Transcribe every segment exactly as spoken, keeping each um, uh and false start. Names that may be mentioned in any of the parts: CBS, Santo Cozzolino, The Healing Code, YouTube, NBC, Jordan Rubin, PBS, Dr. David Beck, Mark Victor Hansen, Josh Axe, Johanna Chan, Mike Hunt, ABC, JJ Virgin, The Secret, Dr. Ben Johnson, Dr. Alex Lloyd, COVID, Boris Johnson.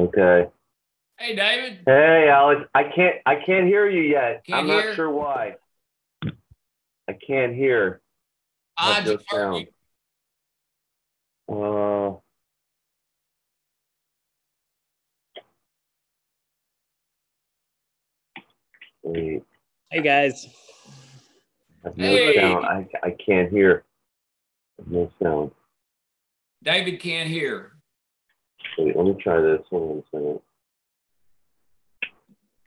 Okay. Hey, David. Hey, Alex. I can't. I can't hear you yet. Can't I'm hear? Not sure why. I can't hear. Odds of sound. Uh, wait. Hey, guys. I've no hey. sound. I I can't hear. No sound. David can't hear. Wait, let me try this. Hold on a second.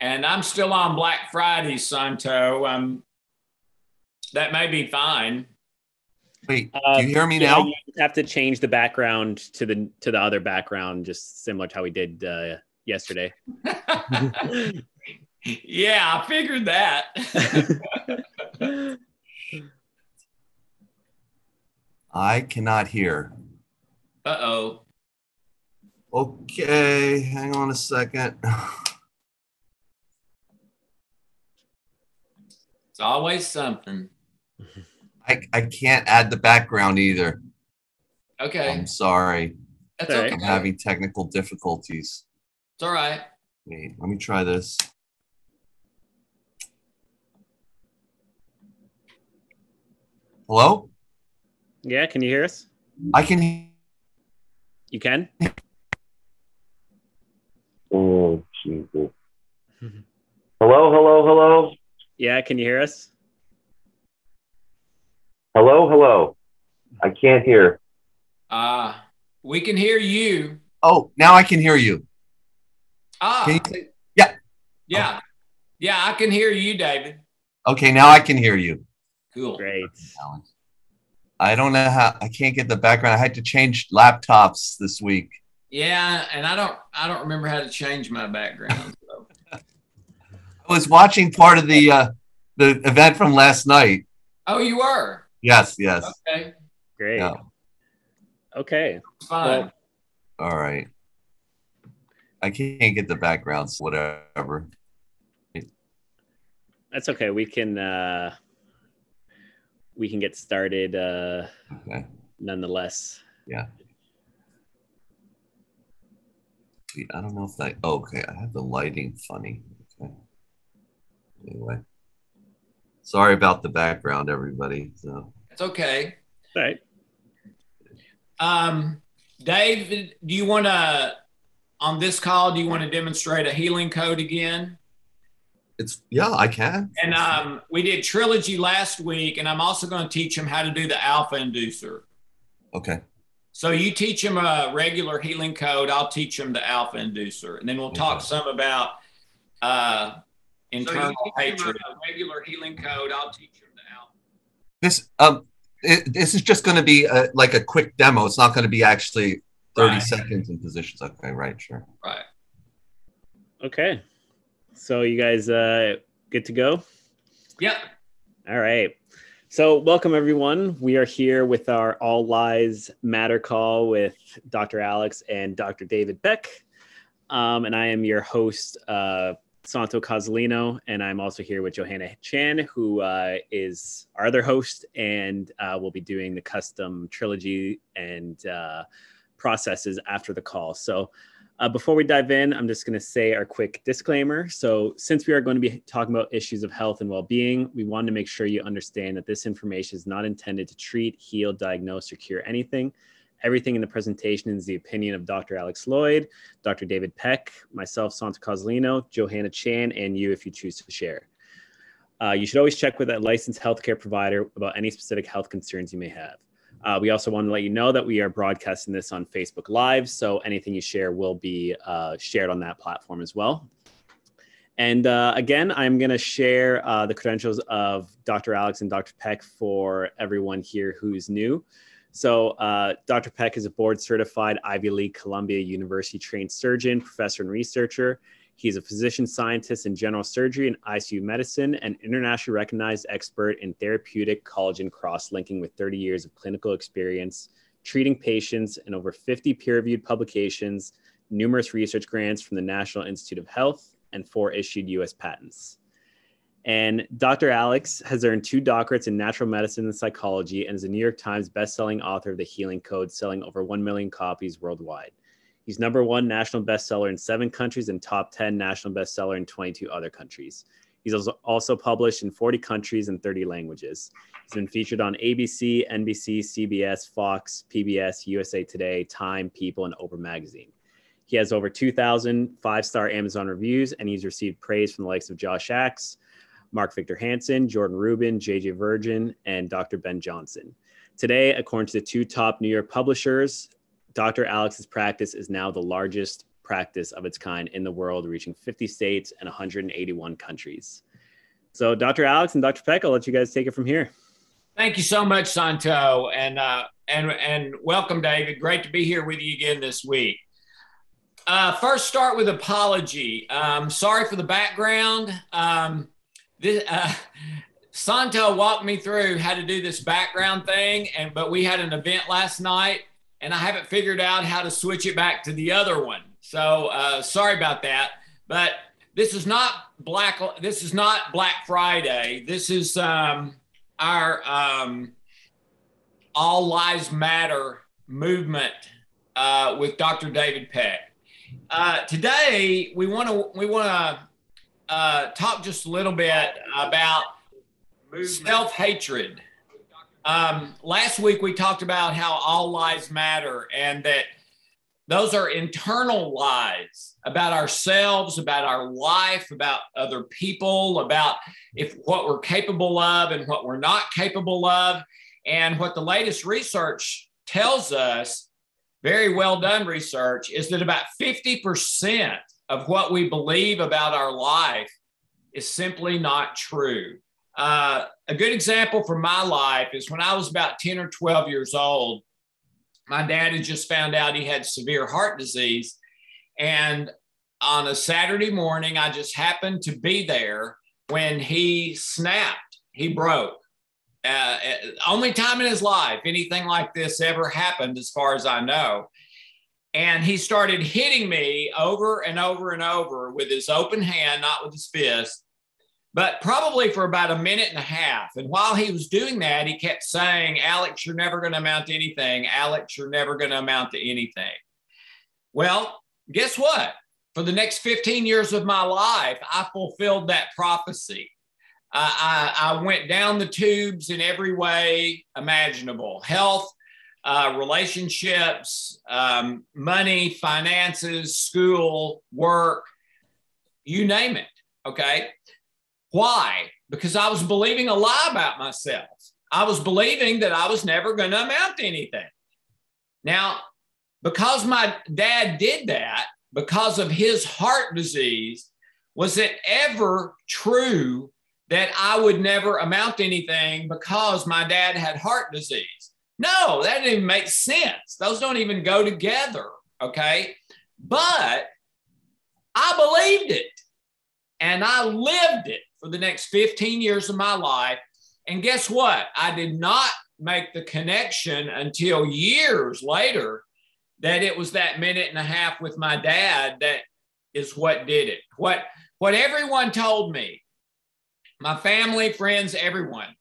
And I'm still on Black Friday, Santo. Um, that may be fine. Wait, uh, do you hear me yeah, now? You have to change the background to the to the other background, just similar to how we did uh, yesterday. Yeah, I figured that. I cannot hear. Uh-oh. Okay, hang on a second. It's always something. I I can't add the background either. Okay. I'm sorry. That's okay. I'm having technical difficulties. It's all right. Wait, let me try this. Hello? Yeah, can you hear us? I can. You can? Oh, Jesus. Hello, hello, hello. Yeah, can you hear us? Hello, hello. I can't hear. Uh, we can hear you. Oh, now I can hear you. Ah. Can you say, yeah. Yeah. Oh. Yeah, I can hear you, David. Okay, now I can hear you. Cool. Great. I don't know how, I can't get the background. I had to change laptops this week. Yeah, and I don't I don't remember how to change my background. So. I was watching part of the uh, the event from last night. Oh, you were? Yes, yes. Okay. Great. Yeah. Okay. Fine. Well, all right. I can't get the backgrounds, whatever. That's okay. We can uh, we can get started uh, okay. nonetheless. Yeah. I don't know if that, oh, okay. I have the lighting funny. Okay. Anyway. Sorry about the background, everybody. So it's okay. All right. Um, David, do you want to, on this call, do you want to demonstrate a healing code again? It's yeah, I can. And um, we did trilogy last week, and I'm also going to teach them how to do the alpha inducer. Okay. So you teach them a regular healing code. I'll teach them the alpha inducer, and then we'll talk okay. some about. Uh, Internal so hatred. Regular healing code. I'll teach you now. This um, it, this is just going to be a, like a quick demo. It's not going to be actually thirty right. seconds in positions. Okay, right, sure. Right. Okay. So you guys uh, good to go? Yep. All right. So welcome everyone. We are here with our All Lives Matter call with Doctor Alex and Doctor David Beck, um, and I am your host. Uh, Santo Cozzolino, and I'm also here with Johanna Chan, who uh, is our other host, and uh, we'll be doing the custom trilogy and uh, processes after the call. So uh, before we dive in, I'm just going to say our quick disclaimer. So since we are going to be talking about issues of health and well-being, we want to make sure you understand that this information is not intended to treat, heal, diagnose, or cure anything. Everything in the presentation is the opinion of Doctor Alex Lloyd, Doctor David Beck, myself, Santo Cozzolino, Johanna Chan, and you if you choose to share. Uh, you should always check with a licensed healthcare provider about any specific health concerns you may have. Uh, we also want to let you know that we are broadcasting this on Facebook Live, so anything you share will be uh, shared on that platform as well. And uh, again, I'm going to share uh, the credentials of Doctor Alex and Doctor Beck for everyone here who's new. So uh, Doctor Beck is a board-certified Ivy League Columbia University-trained surgeon, professor, and researcher. He's a physician scientist in general surgery and I C U medicine, an internationally recognized expert in therapeutic collagen cross-linking with thirty years of clinical experience, treating patients and over fifty peer-reviewed publications, numerous research grants from the National Institute of Health, and four issued U S patents. And Doctor Alex has earned two doctorates in natural medicine and psychology and is a New York Times bestselling author of The Healing Code, selling over one million copies worldwide. He's number one national bestseller in seven countries and top ten national bestseller in twenty-two other countries. He's also published in forty countries and thirty languages. He's been featured on A B C, N B C, C B S, Fox, P B S, U S A Today, Time, People, and Oprah Magazine. He has over two thousand five-star Amazon reviews, and he's received praise from the likes of Josh Axe, Mark Victor Hansen, Jordan Rubin, J J Virgin, and Doctor Ben Johnson. Today, according to the two top New York publishers, Doctor Alex's practice is now the largest practice of its kind in the world, reaching fifty states and one hundred eighty-one countries. So Doctor Alex and Doctor Beck, I'll let you guys take it from here. Thank you so much, Santo, and uh, and and welcome, David. Great to be here with you again this week. Uh, first, start with apology. Um, sorry for the background. Um, this, uh, Santo walked me through how to do this background thing, and but we had an event last night, and I haven't figured out how to switch it back to the other one. So uh, sorry about that, but this is not Black. This is not Black Friday. This is um, our um, All Lives Matter movement uh, with Doctor David Beck. Uh, today we want to we want to uh, talk just a little bit about self-hatred. Um, last week we talked about how all lives matter and that. Those are internal lies about ourselves, about our life, about other people, about if what we're capable of and what we're not capable of. And what the latest research tells us, very well done research, is that about fifty percent of what we believe about our life is simply not true. Uh, a good example from my life is when I was about ten or twelve years old, my dad had just found out he had severe heart disease. And on a Saturday morning, I just happened to be there when he snapped, he broke. Uh, only time in his life anything like this ever happened, as far as I know. And he started hitting me over and over and over with his open hand, not with his fist, but probably for about a minute and a half. And while he was doing that, he kept saying, "Alex, you're never going to amount to anything. Alex, you're never going to amount to anything." Well, guess what? For the next fifteen years of my life, I fulfilled that prophecy. Uh, I, I went down the tubes in every way imaginable: health, uh, relationships, um, money, finances, school, work, you name it, okay? Why? Because I was believing a lie about myself. I was believing that I was never going to amount to anything. Now, because my dad did that, because of his heart disease, was it ever true that I would never amount to anything because my dad had heart disease? No, that didn't even make sense. Those don't even go together, okay? But I believed it, and I lived it for the next fifteen years of my life. And guess what? I did not make the connection until years later that it was that minute and a half with my dad that is what did it. What, what everyone told me, my family, friends, everyone,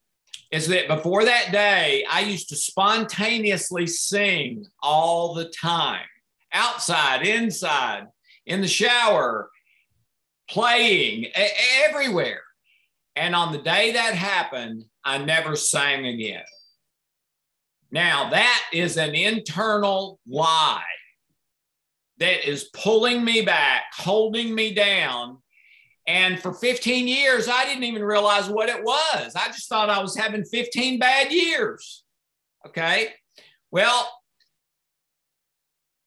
is that before that day, I used to spontaneously sing all the time, outside, inside, in the shower, playing, everywhere. And on the day that happened, I never sang again. Now, that is an internal lie that is pulling me back, holding me down. And for fifteen years, I didn't even realize what it was. I just thought I was having fifteen bad years. Okay. Well,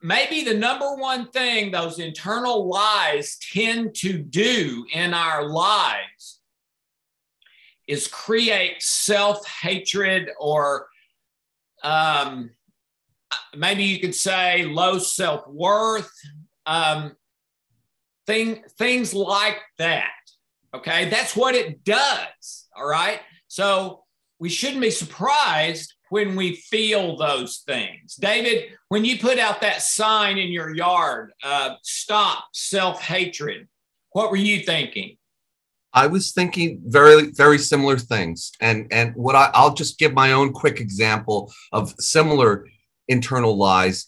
maybe the number one thing those internal lies tend to do in our lives is create self-hatred, or um, maybe you could say low self-worth, um, thing, things like that, okay? That's what it does, all right? So we shouldn't be surprised when we feel those things. David, when you put out that sign in your yard, uh, stop self-hatred, what were you thinking? I was thinking very, very similar things. And, and what I, I'll just give my own quick example of similar internal lies.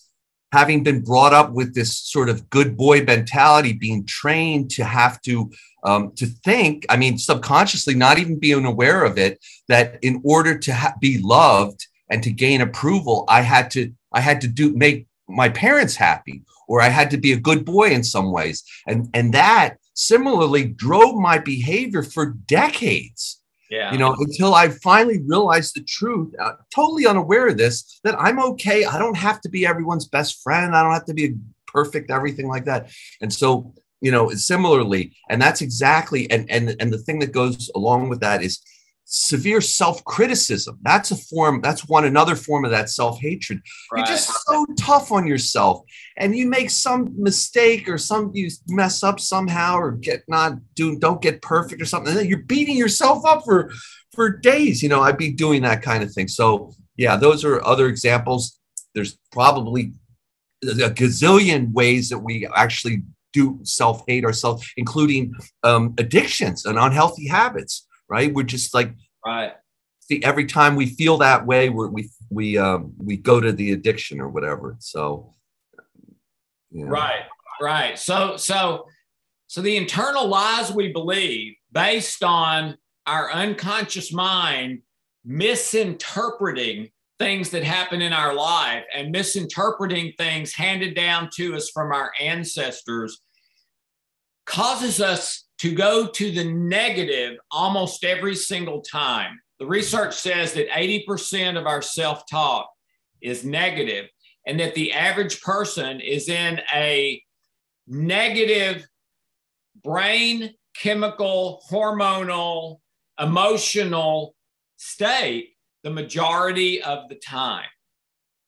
having been brought up with this sort of good boy mentality, being trained to have to um, to think, I mean, subconsciously, not even being aware of it, that in order to ha- be loved and to gain approval, I had to I had to do make my parents happy, or I had to be a good boy in some ways. And, and that similarly drove my behavior for decades, yeah. you know, until I finally realized the truth, uh, totally unaware of this, that I'm okay. I don't have to be everyone's best friend. I don't have to be perfect, everything like that. And so, you know, similarly, and that's exactly, and and and the thing that goes along with that is severe self-criticism. That's a form, that's one another form of that self-hatred. Right. You're just so tough on yourself, and you make some mistake or some, you mess up somehow or get not do, don't get perfect or something. And then you're beating yourself up for, for days. You know, I'd be doing that kind of thing. So yeah, those are other examples. There's probably a gazillion ways that we actually do self-hate ourselves, including um, addictions and unhealthy habits. Right. We're just like, right. See, every time we feel that way, we're, we, we, um, we go to the addiction or whatever. So. Yeah. Right. Right. So, so, so the internal lies we believe based on our unconscious mind, misinterpreting things that happen in our life and misinterpreting things handed down to us from our ancestors causes us to go to the negative almost every single time. The research says that eighty percent of our self-talk is negative, and that the average person is in a negative brain, chemical, hormonal, emotional state the majority of the time,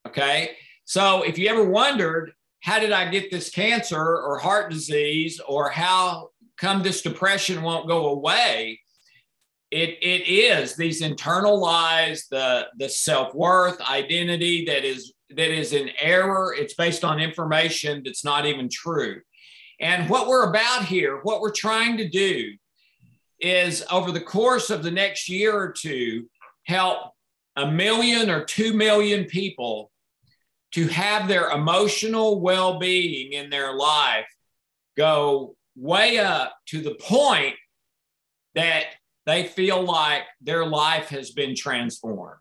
okay? So if you ever wondered, how did I get this cancer or heart disease, or how come this depression won't go away, it, it is these internal lies, the, the self-worth identity that is, that is in error. It's based on information that's not even true. And what we're about here, what we're trying to do is over the course of the next year or two, help a million or two million people to have their emotional well-being in their life go way up to the point that they feel like their life has been transformed.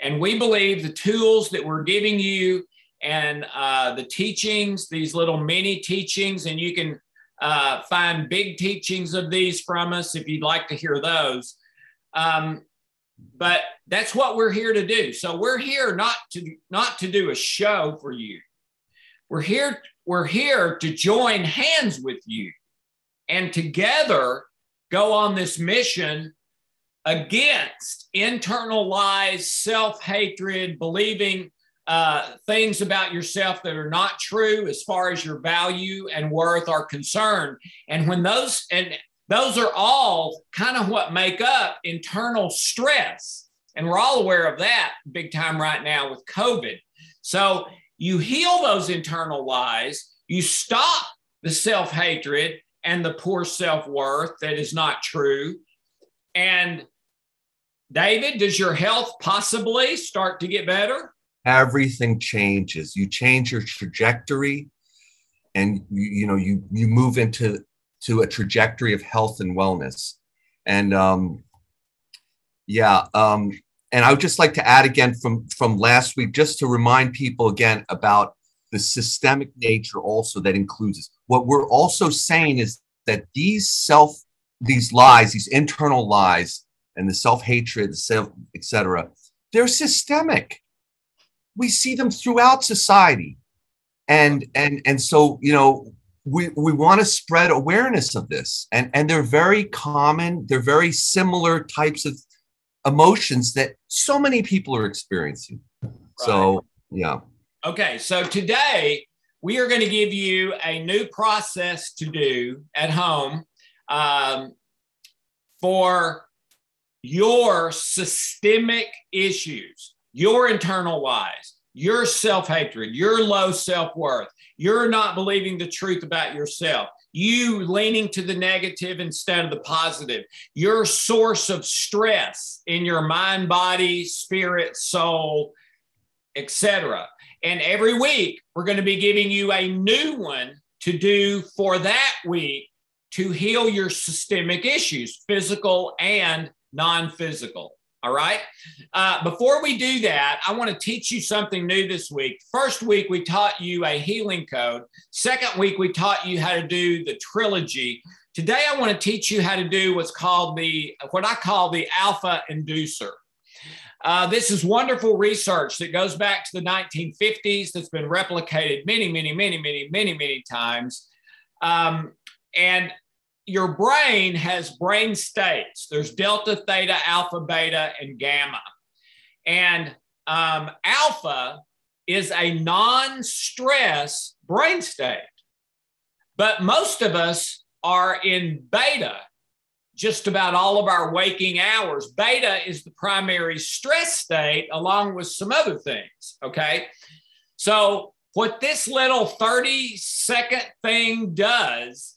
And we believe the tools that we're giving you and uh, the teachings, these little mini teachings, and you can uh, find big teachings of these from us if you'd like to hear those. Um, but that's what we're here to do. So we're here not to not to do a show for you. We're here, we're here to join hands with you and together go on this mission against internal lies, self-hatred, believing uh, things about yourself that are not true as far as your value and worth are concerned. And when those, and those are all kind of what make up internal stress. And we're all aware of that big time right now with COVID. So you heal those internal lies, you stop the self-hatred and the poor self-worth that is not true. And David, does your health possibly start to get better? Everything changes. You change your trajectory, and you, you know, you you move into to a trajectory of health and wellness. And um, yeah, um, and I would just like to add again from from last week, just to remind people again about the systemic nature also that includes us. What we're also saying is that these self, these lies, these internal lies, and the self-hatred, the self, et cetera, they're systemic. We see them throughout society. And, and, and so, you know, we, we want to spread awareness of this. And, and they're very common. They're very similar types of emotions that so many people are experiencing. Right. So, yeah. Okay, so today we are going to give you a new process to do at home um, for your systemic issues, your internal lies, your self-hatred, your low self-worth, you're not believing the truth about yourself, you leaning to the negative instead of the positive, your source of stress in your mind, body, spirit, soul, et cetera. And every week, we're going to be giving you a new one to do for that week to heal your systemic issues, physical and non-physical. All right. Uh, before we do that, I want to teach you something new this week. First week, we taught you a healing code. Second week, we taught you how to do the trilogy. Today, I want to teach you how to do what's called the, what I call the alpha inducer. Uh, this is wonderful research that goes back to the nineteen fifties that's been replicated many, many, many, many, many, many times. Um, and your brain has brain states. There's delta, theta, alpha, beta, and gamma. And um, alpha is a non-stress brain state. But most of us are in beta just about all of our waking hours. Beta is the primary stress state along with some other things, okay? So what this little thirty-second thing does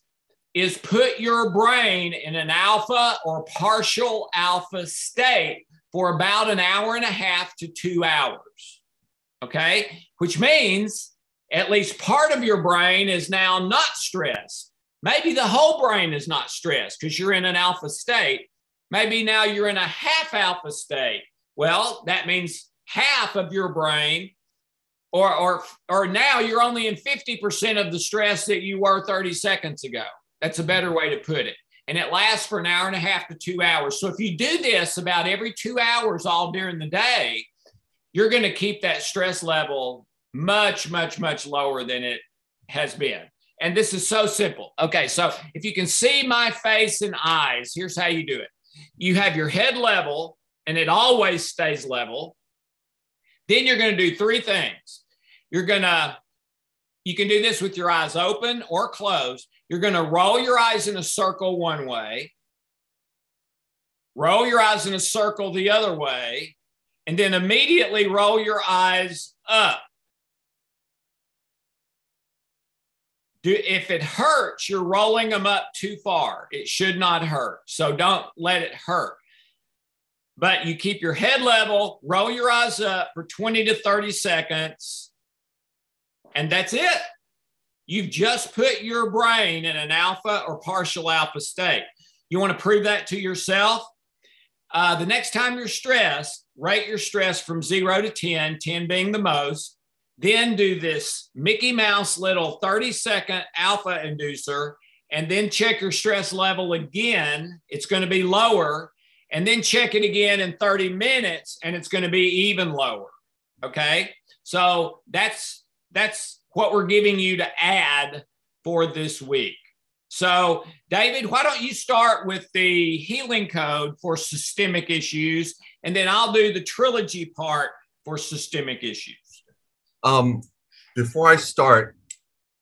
is put your brain in an alpha or partial alpha state for about an hour and a half to two hours, okay? Which means at least part of your brain is now not stressed. Maybe the whole brain is not stressed because you're in an alpha state. Maybe now you're in a half alpha state. Well, that means half of your brain or, or, or now you're only in fifty percent of the stress that you were thirty seconds ago. That's a better way to put it. And it lasts for an hour and a half to two hours. So if you do this about every two hours all during the day, you're going to keep that stress level much, much, much lower than it has been. And this is so simple. Okay, so if you can see my face and eyes, here's how you do it. You have your head level, and it always stays level. Then you're going to do three things. You're going to, you can do this with your eyes open or closed. You're going to roll your eyes in a circle one way, roll your eyes in a circle the other way, and then immediately roll your eyes up. Do, if it hurts, you're rolling them up too far. It should not hurt, so don't let it hurt. But you keep your head level, roll your eyes up for twenty to thirty seconds, and that's it. You've just put your brain in an alpha or partial alpha state. You want to prove that to yourself? Uh, the next time you're stressed, rate your stress from zero to ten, ten being the most. Then do this Mickey Mouse little thirty-second alpha inducer, and then check your stress level again. It's going to be lower. And then check it again in thirty minutes, and it's going to be even lower. Okay? So that's that's... what we're giving you to add for this week. So, David, why don't you start with the healing code for systemic issues, and then I'll do the trilogy part for systemic issues. Um, before I start,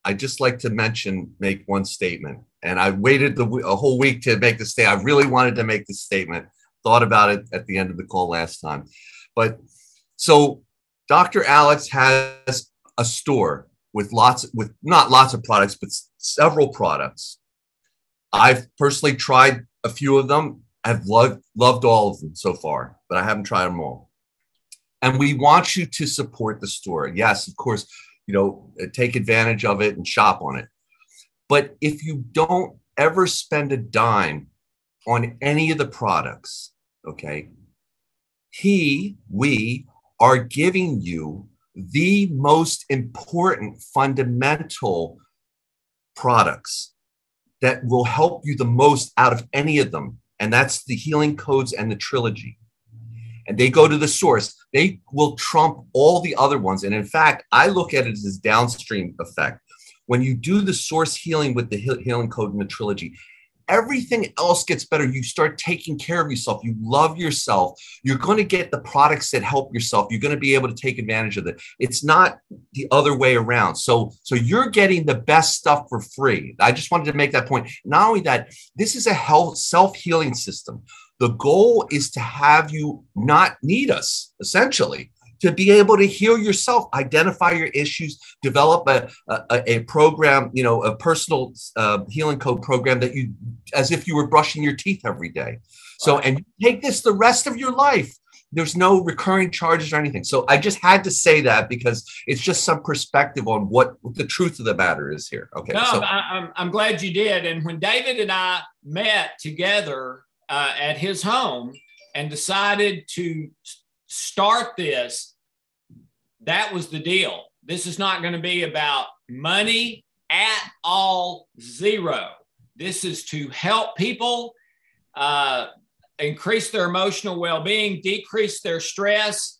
I'd just like to mention, make one statement. And I waited the, a whole week to make this statement. I really wanted to make this statement. Thought about it at the end of the call last time. But so Doctor Alex has a store with lots, with not lots of products, but several products. I've personally tried a few of them. I've loved, loved all of them so far, but I haven't tried them all. And we want you to support the store. Yes, of course, you know, take advantage of it and shop on it. But if you don't ever spend a dime on any of the products, okay, he, we are giving you the most important fundamental products that will help you the most out of any of them. And that's the healing codes and the trilogy. And they go to the source. They will trump all the other ones. And in fact, I look at it as downstream effect. When you do the source healing with the healing code and the trilogy, everything else gets better. You start taking care of yourself. You love yourself. You're going to get the products that help yourself. You're going to be able to take advantage of it. It's not the other way around. So, so you're getting the best stuff for free. I just wanted to make that point. Not only that, this is a health self-healing system. The goal is to have you not need us, essentially, to be able to heal yourself, identify your issues, develop a, a, a program, you know, a personal uh, healing code program that you, as if you were brushing your teeth every day. So, and you take this the rest of your life. There's no recurring charges or anything. So I just had to say that because it's just some perspective on what the truth of the matter is here. Okay. No, so. I'm, I'm glad you did. And when David and I met together uh, at his home and decided to start this, that was the deal. This is not going to be about money at all. Zero. This is to help people, uh, increase their emotional well-being, decrease their stress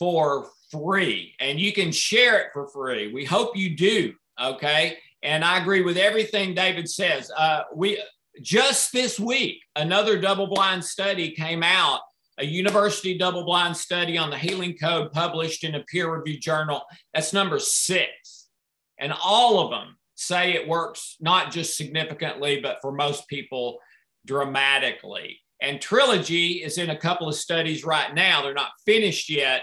for free. And you can share it for free. We hope you do, okay? And I agree with everything David says. Uh, we just this week, another double-blind study came out, a university double-blind study on the Healing Code published in a peer-reviewed journal. That's number six. And all of them say it works not just significantly, but for most people, dramatically. And Trilogy is in a couple of studies right now. They're not finished yet,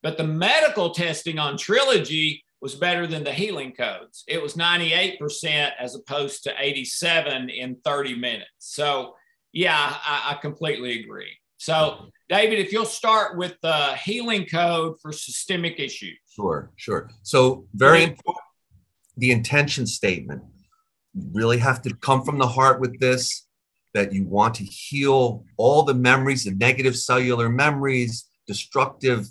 but the medical testing on Trilogy was better than the Healing Codes. It was ninety-eight percent as opposed to eighty-seven in thirty minutes. So yeah, I, I completely agree. So David, if you'll start with the Healing Code for systemic issues. Sure, sure. So very important, the intention statement. You really have to come from the heart with this, that you want to heal all the memories, the negative cellular memories, destructive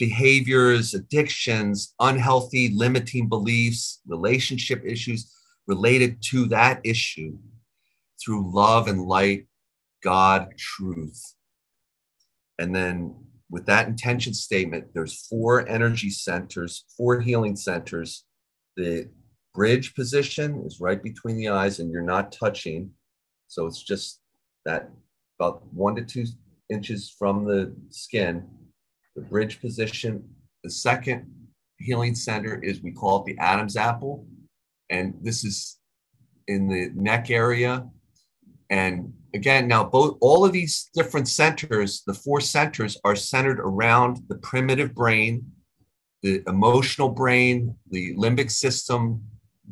behaviors, addictions, unhealthy limiting beliefs, relationship issues related to that issue through love and light, God, truth. And then with that intention statement, there's four energy centers, four healing centers. The bridge position is right between the eyes and you're not touching. So it's just that about one to two inches from the skin, the bridge position. The second healing center is, we call it the Adam's apple. And this is in the neck area. And again, now both all of these different centers, the four centers are centered around the primitive brain, the emotional brain, the limbic system,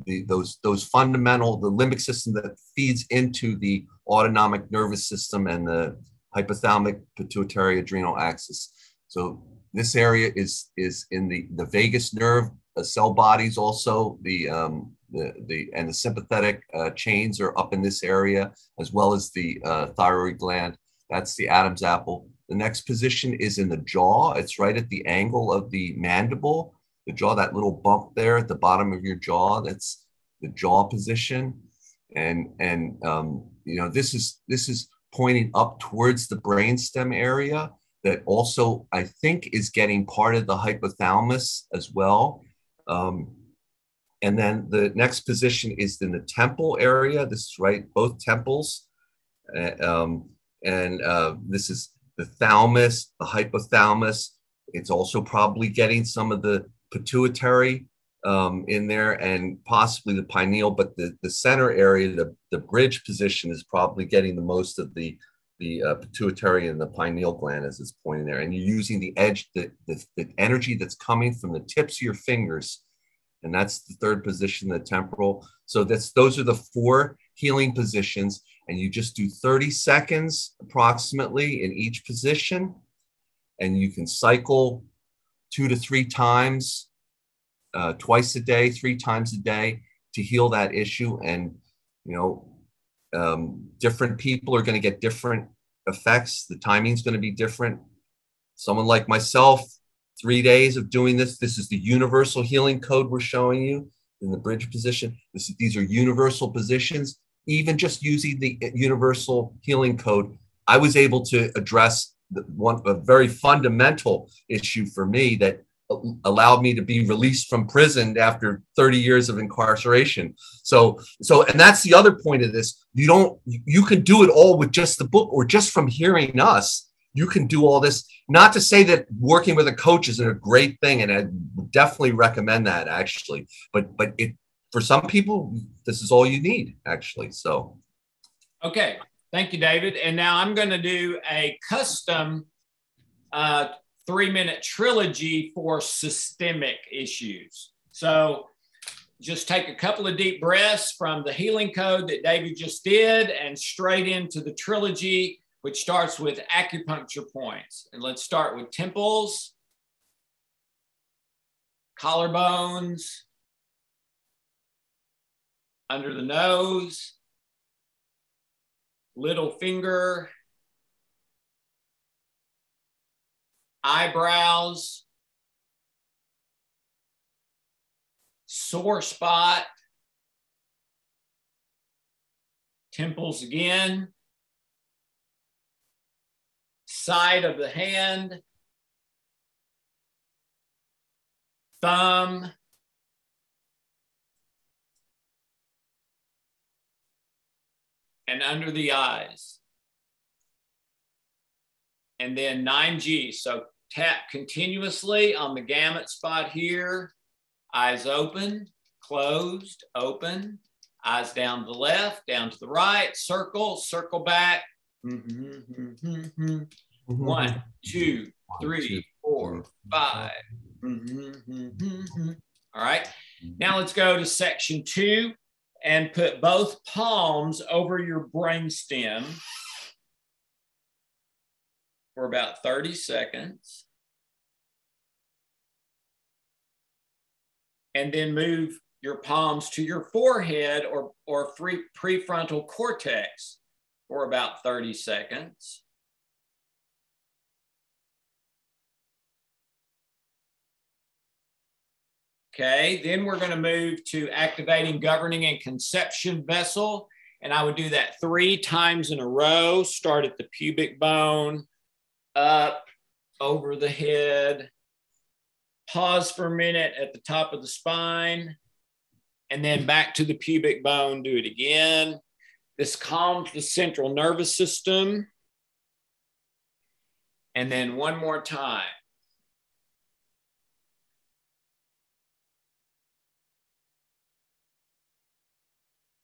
The, those those fundamental, the limbic system that feeds into the autonomic nervous system and the hypothalamic pituitary adrenal axis. So this area is is in the, the vagus nerve, the cell bodies also, the um the, the and the sympathetic uh, chains are up in this area, as well as the uh, thyroid gland. That's the Adam's apple. The next position is in the jaw. It's right at the angle of the mandible. The jaw, that little bump there at the bottom of your jaw, that's the jaw position. And, and um, you know, this is this is pointing up towards the brainstem area that also, I think, is getting part of the hypothalamus as well. Um, and then the next position is in the temple area. This is right, both temples. Uh, um, and uh, this is the thalamus, the hypothalamus. It's also probably getting some of the pituitary um, in there and possibly the pineal, but the, the center area, the, the bridge position is probably getting the most of the, the uh, pituitary and the pineal gland as it's pointing there. And you're using the edge, the, the, the energy that's coming from the tips of your fingers. And that's the third position, the temporal. So that's those are the four healing positions. And you just do thirty seconds approximately in each position. And you can cycle two to three times, uh, twice a day, three times a day to heal that issue. And, you know, um, different people are going to get different effects. The timing is going to be different. Someone like myself, three days of doing this. This is the universal healing code we're showing you in the bridge position. This is, these are universal positions. Even just using the universal healing code, I was able to address one a very fundamental issue for me that allowed me to be released from prison after thirty years of incarceration. So, so, and that's the other point of this. You don't, you can do it all with just the book or just from hearing us. You can do all this. Not to say that working with a coach isn't a great thing, and I definitely recommend that actually. But, but it, for some people, this is all you need actually. So, okay. Thank you, David. And now I'm going to do a custom uh, three-minute trilogy for systemic issues. So just take a couple of deep breaths from the Healing Code that David just did and straight into the trilogy which starts with acupuncture points. And let's start with temples, collarbones, under the nose, little finger, eyebrows, sore spot, temples again, side of the hand, thumb, and under the eyes. And then nine G, so tap continuously on the gamut spot here. Eyes open, closed, open. Eyes down to the left, down to the right. Circle, circle back. Mm-hmm, mm-hmm, mm-hmm. One, two, three, four, five. Mm-hmm, mm-hmm. All right. Now let's go to section two and put both palms over your brainstem for about thirty seconds. And then move your palms to your forehead or, or free, prefrontal cortex for about thirty seconds. Okay, then we're gonna move to activating governing and conception vessel. And I would do that three times in a row. Start at the pubic bone, up, over the head, pause for a minute at the top of the spine, and then back to the pubic bone, do it again. This calms the central nervous system. And then one more time.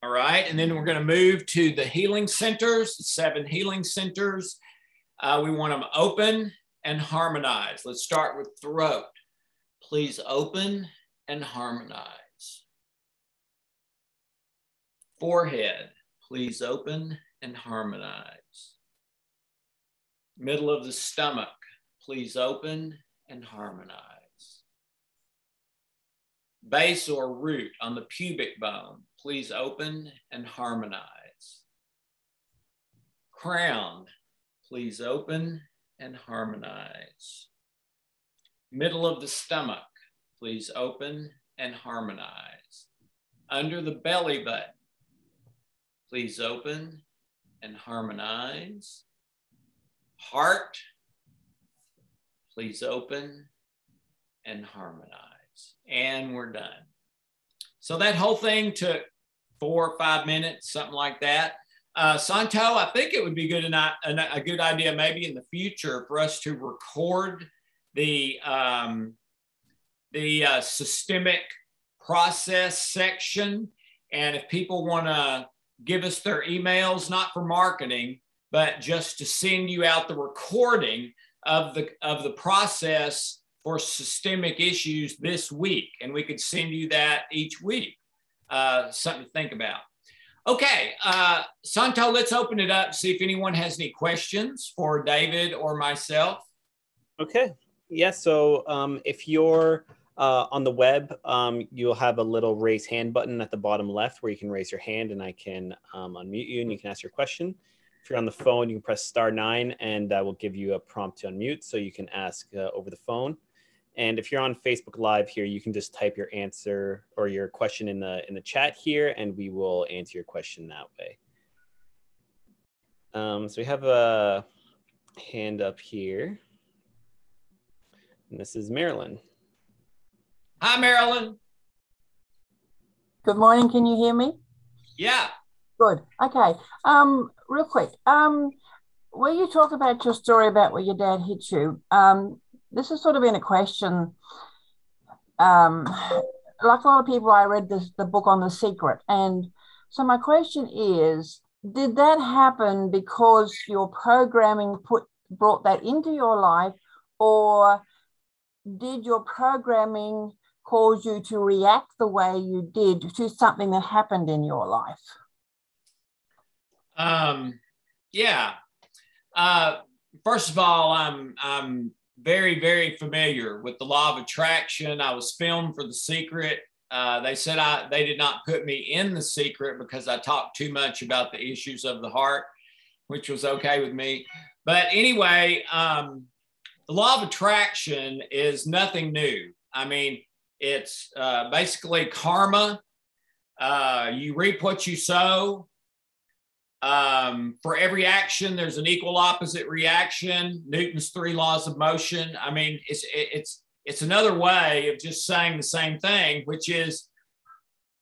All right, and then we're gonna move to the healing centers, the seven healing centers. Uh, we want them open and harmonized. Let's start with throat. Please open and harmonize. Forehead, please open and harmonize. Middle of the stomach, please open and harmonize. Base or root on the pubic bone, please open and harmonize. Crown, please open and harmonize. Middle of the stomach, please open and harmonize. Under the belly button, please open and harmonize. Heart, please open and harmonize. And we're done. So that whole thing took four or five minutes, something like that. Uh, Santo, I think it would be good a, a good idea maybe in the future for us to record the, um, the uh, systemic process section. And if people want to give us their emails, not for marketing, but just to send you out the recording of the, of the process for systemic issues this week. And we could send you that each week, uh, something to think about. Okay, uh, Santo, let's open it up, see if anyone has any questions for David or myself. Okay, yeah, so um, if you're uh, on the web, um, you'll have a little raise hand button at the bottom left where you can raise your hand and I can um, unmute you and you can ask your question. If you're on the phone, you can press star nine and I will give you a prompt to unmute so you can ask uh, over the phone. And if you're on Facebook Live here, you can just type your answer or your question in the in the chat here, and we will answer your question that way. Um, so we have a hand up here. And this is Marilyn. Hi, Marilyn. Good morning. Can you hear me? Yeah. Good. Okay. Um, real quick. Um, will you talk about your story about where your dad hit you? Um, This has sort of been a question. Um, like a lot of people, I read this, the book on The Secret. And so my question is, did that happen because your programming put brought that into your life, or did your programming cause you to react the way you did to something that happened in your life? Um, yeah. Uh, first of all, I'm, I'm very, very familiar with the law of attraction. I was filmed for The Secret. Uh, they said I, they did not put me in The Secret because I talked too much about the issues of the heart, which was okay with me. But anyway, um, the law of attraction is nothing new. I mean, it's uh, basically karma. Uh, you reap what you sow. Um, for every action, there's an equal opposite reaction. Newton's three laws of motion. I mean, it's, it's, it's another way of just saying the same thing, which is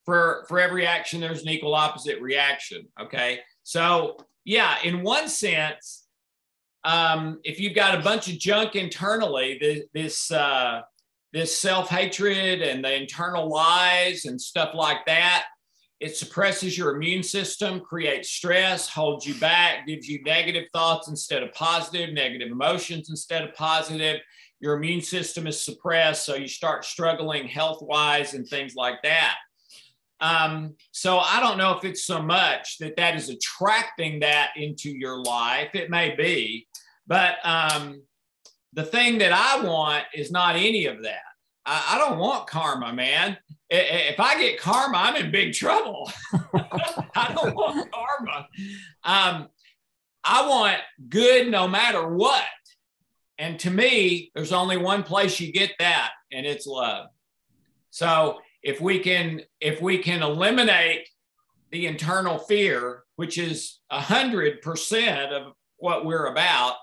for, for every action, there's an equal opposite reaction. Okay. So yeah, in one sense, um, if you've got a bunch of junk internally, this, this, uh, this self-hatred and the internal lies and stuff like that, it suppresses your immune system, creates stress, holds you back, gives you negative thoughts instead of positive, negative emotions instead of positive. Your immune system is suppressed, so you start struggling health-wise and things like that. Um, so I don't know if it's so much that that is attracting that into your life. It may be, but um, the thing that I want is not any of that. I, I don't want karma, man. If I get karma, I'm in big trouble. I don't want karma. Um, I want good no matter what. And to me, there's only one place you get that, and it's love. So if we can, if we can eliminate the internal fear, which is one hundred percent of what we're about,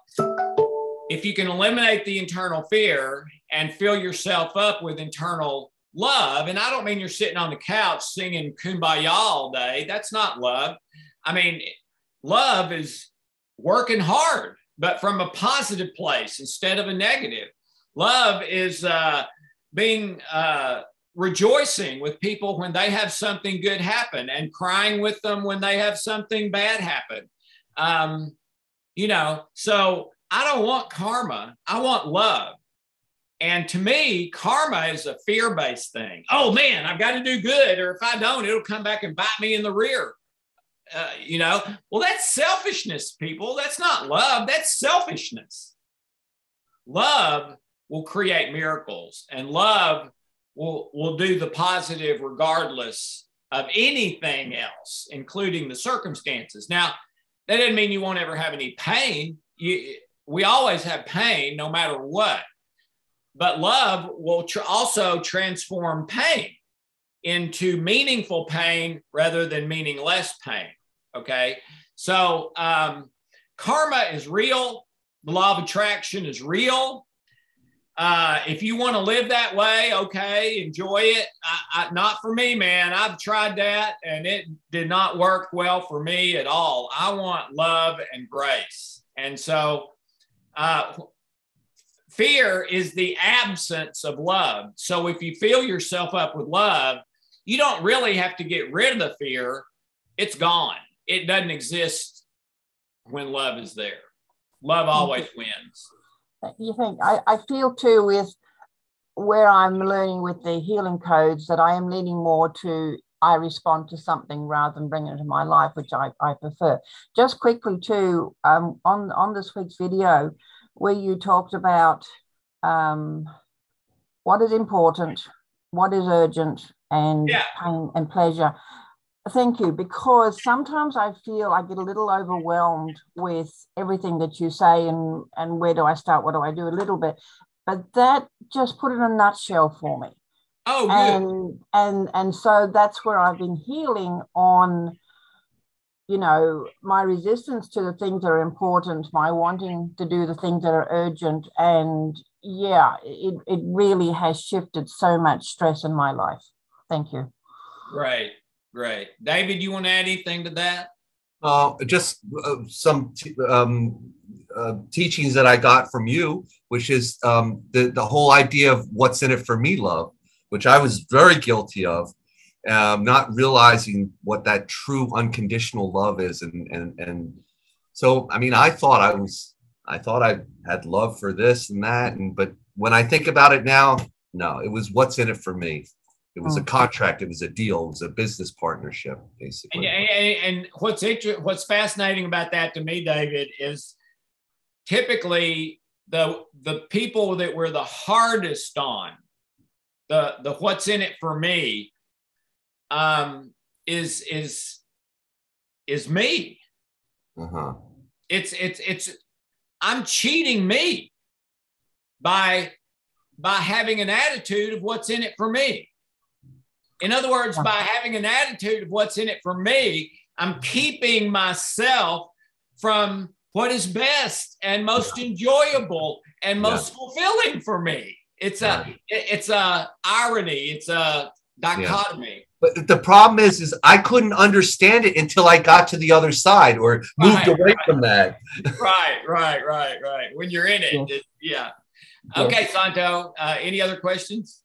if you can eliminate the internal fear and fill yourself up with internal love, and I don't mean you're sitting on the couch singing Kumbaya all day. That's not love. I mean, love is working hard, but from a positive place instead of a negative. Love is uh, being uh, rejoicing with people when they have something good happen and crying with them when they have something bad happen. Um, you know, so I don't want karma. I want love. And to me, karma is a fear-based thing. Oh man, I've got to do good, or if I don't, it'll come back and bite me in the rear. Uh, you know, well, that's selfishness, people. That's not love. That's selfishness. Love will create miracles, and love will, will do the positive regardless of anything else, including the circumstances. Now, that doesn't mean you won't ever have any pain. You, we always have pain no matter what. But love will tr- also transform pain into meaningful pain rather than meaningless pain, okay? So um, karma is real. The law of attraction is real. Uh, if you want to live that way, okay, enjoy it. I, I, not for me, man. I've tried that, and it did not work well for me at all. I want love and grace. And so... Uh, Fear is the absence of love. So if you fill yourself up with love, you don't really have to get rid of the fear. It's gone. It doesn't exist when love is there. Love always wins. You think, I, I feel too with where I'm learning with the healing codes that I am leaning more to, I respond to something rather than bring it into my life, which I, I prefer. Just quickly too, um, on, on this week's video, where you talked about um, what is important, what is urgent, and yeah. pain and pleasure. Thank you, because sometimes I feel I get a little overwhelmed with everything that you say and, and where do I start, what do I do a little bit. But that just put it in a nutshell for me. Oh, and, and And so that's where I've been healing on, you know, my resistance to the things that are important, my wanting to do the things that are urgent. And yeah, it, it really has shifted so much stress in my life. Thank you. Great, great. David, you want to add anything to that? Uh, just uh, some t- um, uh, teachings that I got from you, which is um, the, the whole idea of what's in it for me, love, which I was very guilty of. Um, not realizing what that true unconditional love is. And, and, and so, I mean, I thought I was, I thought I had love for this and that. And, but when I think about it now, no, it was what's in it for me. It was a contract. It was a deal. It was a business partnership, basically. And, and, and what's, inter- what's fascinating about that to me, David, is typically the the people that were the hardest on, the the what's in it for me, um, is is is me. Uh-huh. It's it's it's I'm cheating me by by having an attitude of what's in it for me. In other words, by having an attitude of what's in it for me, I'm keeping myself from what is best and most enjoyable and most yeah. fulfilling for me. It's a yeah. it's a irony. It's a dichotomy. Yeah. But the problem is, is I couldn't understand it until I got to the other side or moved right, away right. from that. Right, right, right, right. When you're in it, it yeah. Okay, Santo, uh, any other questions?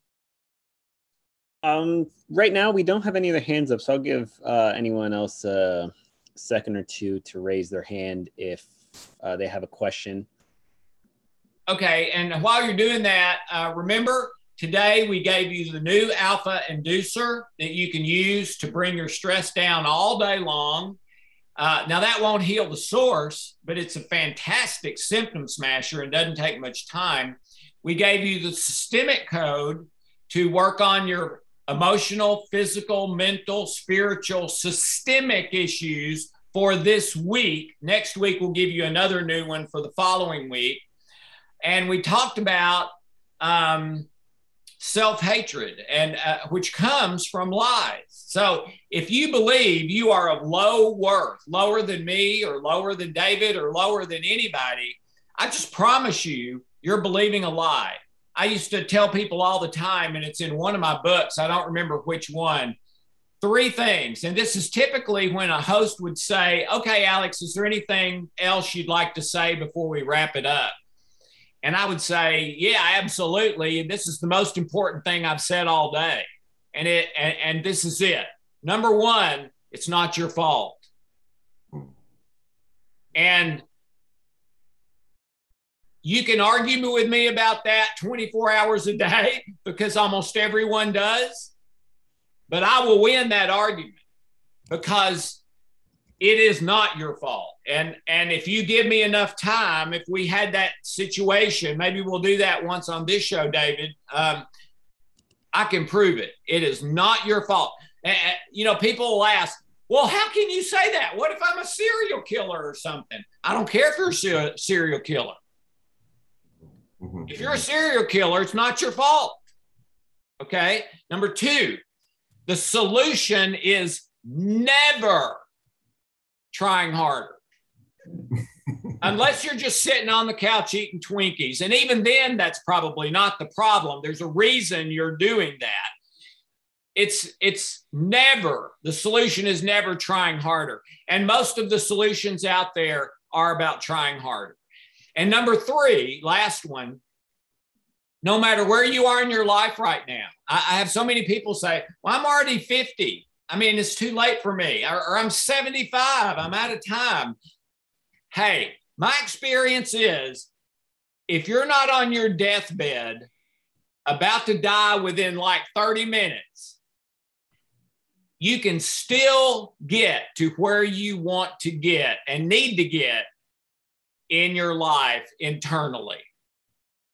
Um, right now, we don't have any other hands up, so I'll give uh, anyone else a second or two to raise their hand if uh, they have a question. Okay, and while you're doing that, uh, remember, today, we gave you the new alpha inducer that you can use to bring your stress down all day long. Uh, now, that won't heal the source, but it's a fantastic symptom smasher and doesn't take much time. We gave you the systemic code to work on your emotional, physical, mental, spiritual, systemic issues for this week. Next week, we'll give you another new one for the following week. And we talked about um, self-hatred, and uh, which comes from lies. So if you believe you are of low worth, lower than me or lower than David or lower than anybody, I just promise you, you're believing a lie. I used to tell people all the time, and it's in one of my books, I don't remember which one, three things. And this is typically when a host would say, okay, Alex, is there anything else you'd like to say before we wrap it up? And I would say, yeah, absolutely. And this is the most important thing I've said all day. And it, and, and this is it. Number one, it's not your fault. And you can argue with me about that twenty-four hours a day, because almost everyone does. But I will win that argument, because it is not your fault. And and if you give me enough time, if we had that situation, maybe we'll do that once on this show, David, um, I can prove it. It is not your fault. And, you know, people will ask, well, how can you say that? What if I'm a serial killer or something? I don't care if you're a ser- serial killer. Mm-hmm. If you're a serial killer, it's not your fault. Okay. Number two, the solution is never trying harder. Unless you're just sitting on the couch eating Twinkies. And even then, that's probably not the problem. There's a reason you're doing that. It's, it's never, the solution is never trying harder. And most of the solutions out there are about trying harder. And number three, last one, no matter where you are in your life right now, I, I have so many people say, well, I'm already fifty. I mean, it's too late for me, or, or I'm seventy-five, I'm out of time. Hey, my experience is, if you're not on your deathbed, about to die within like thirty minutes, you can still get to where you want to get and need to get in your life internally,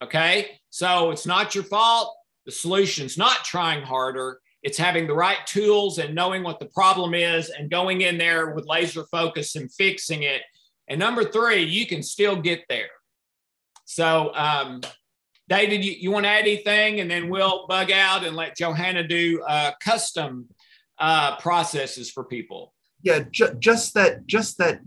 okay? So it's not your fault. The solution's not trying harder. It's having the right tools and knowing what the problem is and going in there with laser focus and fixing it. And number three, you can still get there. So, um, David, you, you want to add anything? And then we'll bug out and let Johanna do uh, custom uh, processes for people. Yeah, ju- just that. Just that.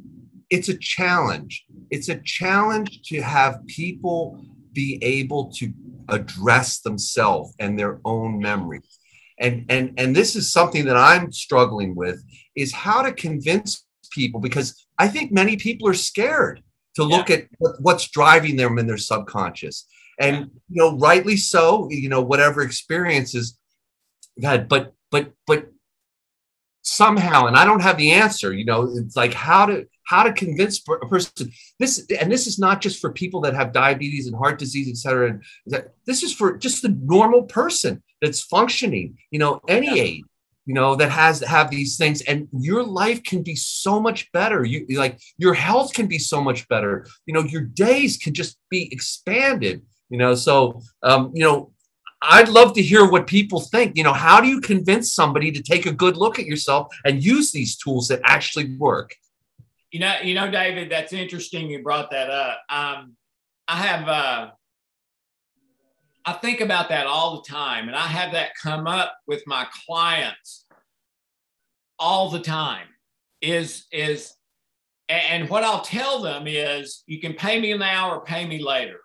It's a challenge. It's a challenge to have people be able to address themselves and their own memories. And and and this is something that I'm struggling with, is how to convince people, because I think many people are scared to look yeah. at what's driving them in their subconscious. And, yeah. you know, rightly so, you know, whatever experiences you've had, but, but, but somehow, and I don't have the answer, you know, it's like how to, how to convince a person this, and this is not just for people that have diabetes and heart disease, et cetera. And that, this is for just the normal person that's functioning, you know, any yeah. age. you know, that has have these things, and your life can be so much better. You like your health can be so much better. You know, your days can just be expanded, you know? So, um, you know, I'd love to hear what people think. You know, how do you convince somebody to take a good look at yourself and use these tools that actually work? You know, you know, David, that's interesting. You brought that up. Um, I have, uh, I think about that all the time, and I have that come up with my clients all the time is, is, and what I'll tell them is, you can pay me now or pay me later.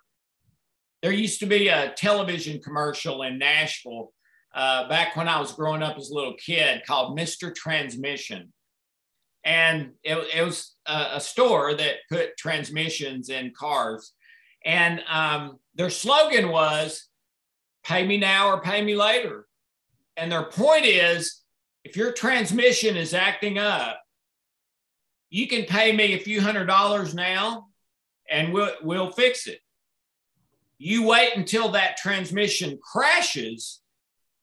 There used to be a television commercial in Nashville uh, back when I was growing up as a little kid called Mister Transmission. And it, it was a, a store that put transmissions in cars. And um, their slogan was, pay me now or pay me later. And their point is, if your transmission is acting up, you can pay me a few hundred dollars now and we'll, we'll fix it. You wait until that transmission crashes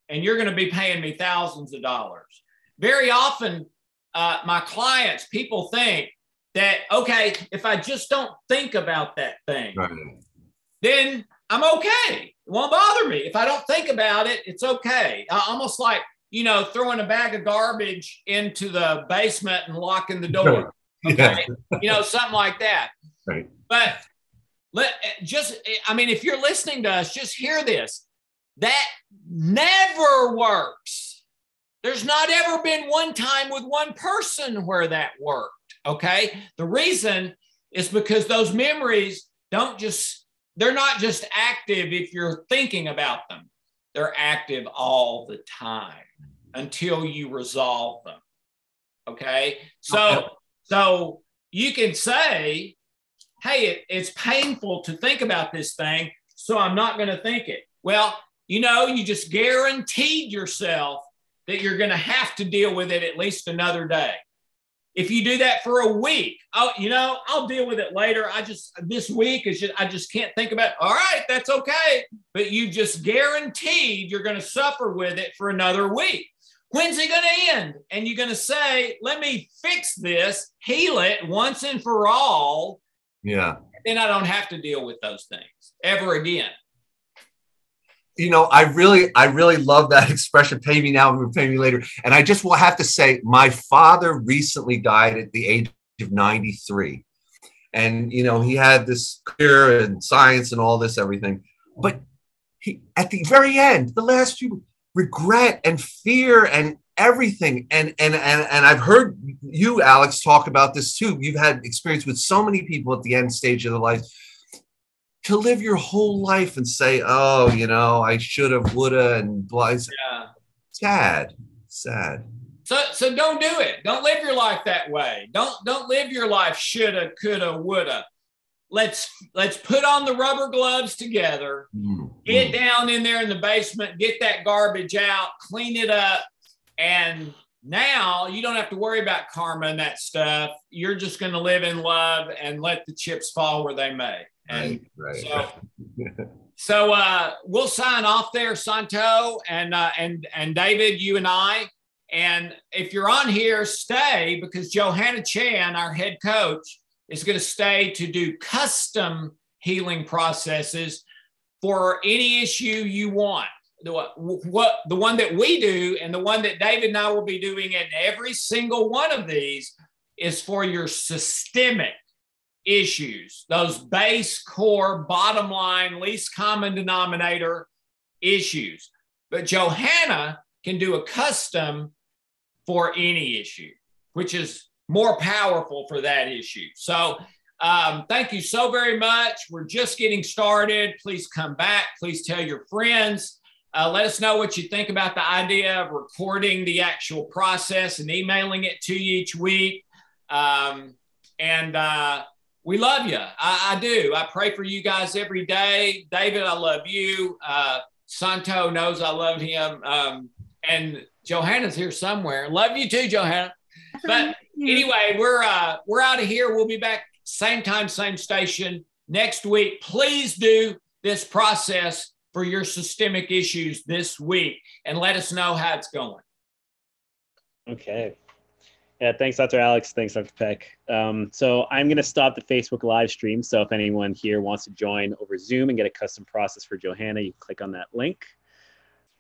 and you're going to be paying me thousands of dollars. Very often, uh, my clients, people think that, okay, if I just don't think about that thing, right, then I'm okay. It won't bother me. If I don't think about it, it's okay. I almost like, you know, throwing a bag of garbage into the basement and locking the door. Sure. Okay? Yeah. You know, something like that. Right. But let just, I mean, if you're listening to us, just hear this. That never works. There's not ever been one time with one person where that worked. Okay. The reason is because those memories don't just, they're not just active if you're thinking about them. They're active all the time until you resolve them. Okay. So, so you can say, hey, it, it's painful to think about this thing, so I'm not going to think it. Well, you know, you just guaranteed yourself that you're going to have to deal with it at least another day. If you do that for a week, oh, you know, I'll deal with it later. I just, this week is just, I just can't think about it. All right, that's okay. But you just guaranteed you're going to suffer with it for another week. When's it going to end? And you're going to say, let me fix this, heal it once and for all. Yeah. Then I don't have to deal with those things ever again. You know, I really, I really love that expression, pay me now and pay me later. And I just will have to say, my father recently died at the age of ninety-three. And, you know, he had this career in science and all this, everything. But he, at the very end, the last few, regret and fear and everything. And, and, and, and I've heard you, Alex, talk about this too. You've had experience with so many people at the end stage of their life. To live your whole life and say, oh, you know, I should have, would have, and blah. Yeah. Sad, sad. So, so don't do it. Don't live your life that way. Don't, don't live your life should have, could have, would have. Let's, let's put on the rubber gloves together, mm-hmm. get down in there in the basement, get that garbage out, clean it up. And now you don't have to worry about karma and that stuff. You're just going to live in love and let the chips fall where they may. And right, right. so, so uh, we'll sign off there, Santo, and uh, and and David, you and I. And if you're on here, stay, because Johanna Chan, our head coach, is going to stay to do custom healing processes for any issue you want. The, what, the one that we do and the one that David and I will be doing in every single one of these is for your systemic issues, those base, core, bottom line, least common denominator issues. But Johanna can do a custom for any issue, which is more powerful for that issue. So um, thank you so very much. We're just getting started. Please come back. Please tell your friends. Uh, let us know what you think about the idea of recording the actual process and emailing it to you each week. Um, and uh, we love you. I, I do. I pray for you guys every day. David, I love you. Uh, Santo knows I love him. Um, and Johanna's here somewhere. Love you too, Johanna. But anyway, we're uh, we're out of here. We'll be back same time, same station next week. Please do this process for your systemic issues this week and let us know how it's going. Okay. Yeah, thanks, Doctor Alex. Thanks, Doctor Beck. Um, so I'm going to stop the Facebook live stream. So if anyone here wants to join over Zoom and get a custom process for Johanna, you click on that link.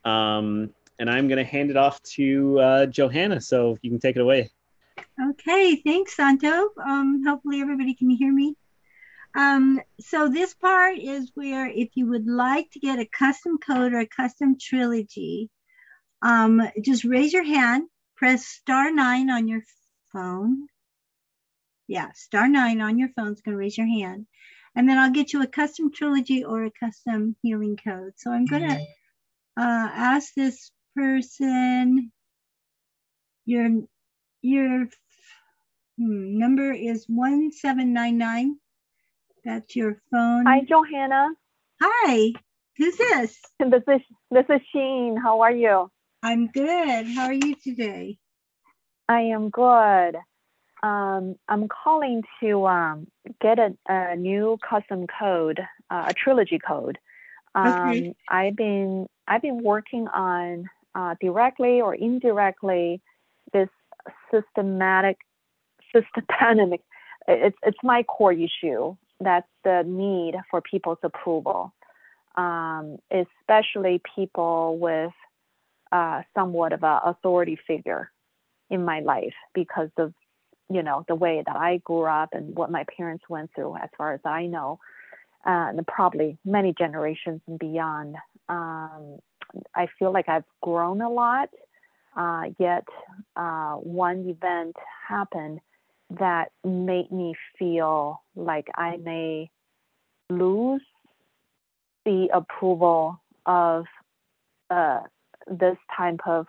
Um, and I'm going to hand it off to uh, Johanna, so you can take it away. Okay, thanks, Santo. Um, hopefully everybody can hear me. Um, so this part is where if you would like to get a custom code or a custom trilogy, um, just raise your hand, press star nine on your phone. Yeah, star nine on your phone is going to raise your hand. And then I'll get you a custom trilogy or a custom healing code. So I'm going to uh, ask this person, your, your hmm, number is one seven nine nine. That's your phone. Hi, Johanna. Hi. Who's this? This is this is Sheen. How are you? I'm good. How are you today? I am good. Um, I'm calling to um, get a, a new custom code, uh, a trilogy code. Um, okay. I've been I've been working on uh, directly or indirectly this systematic systematic. It's it's my core issue. That's the need for people's approval, um, especially people with uh, somewhat of an authority figure in my life because of, you know, the way that I grew up and what my parents went through, as far as I know, uh, and probably many generations and beyond. Um, I feel like I've grown a lot, uh, yet uh, one event happened that made me feel like I may lose the approval of uh, this type of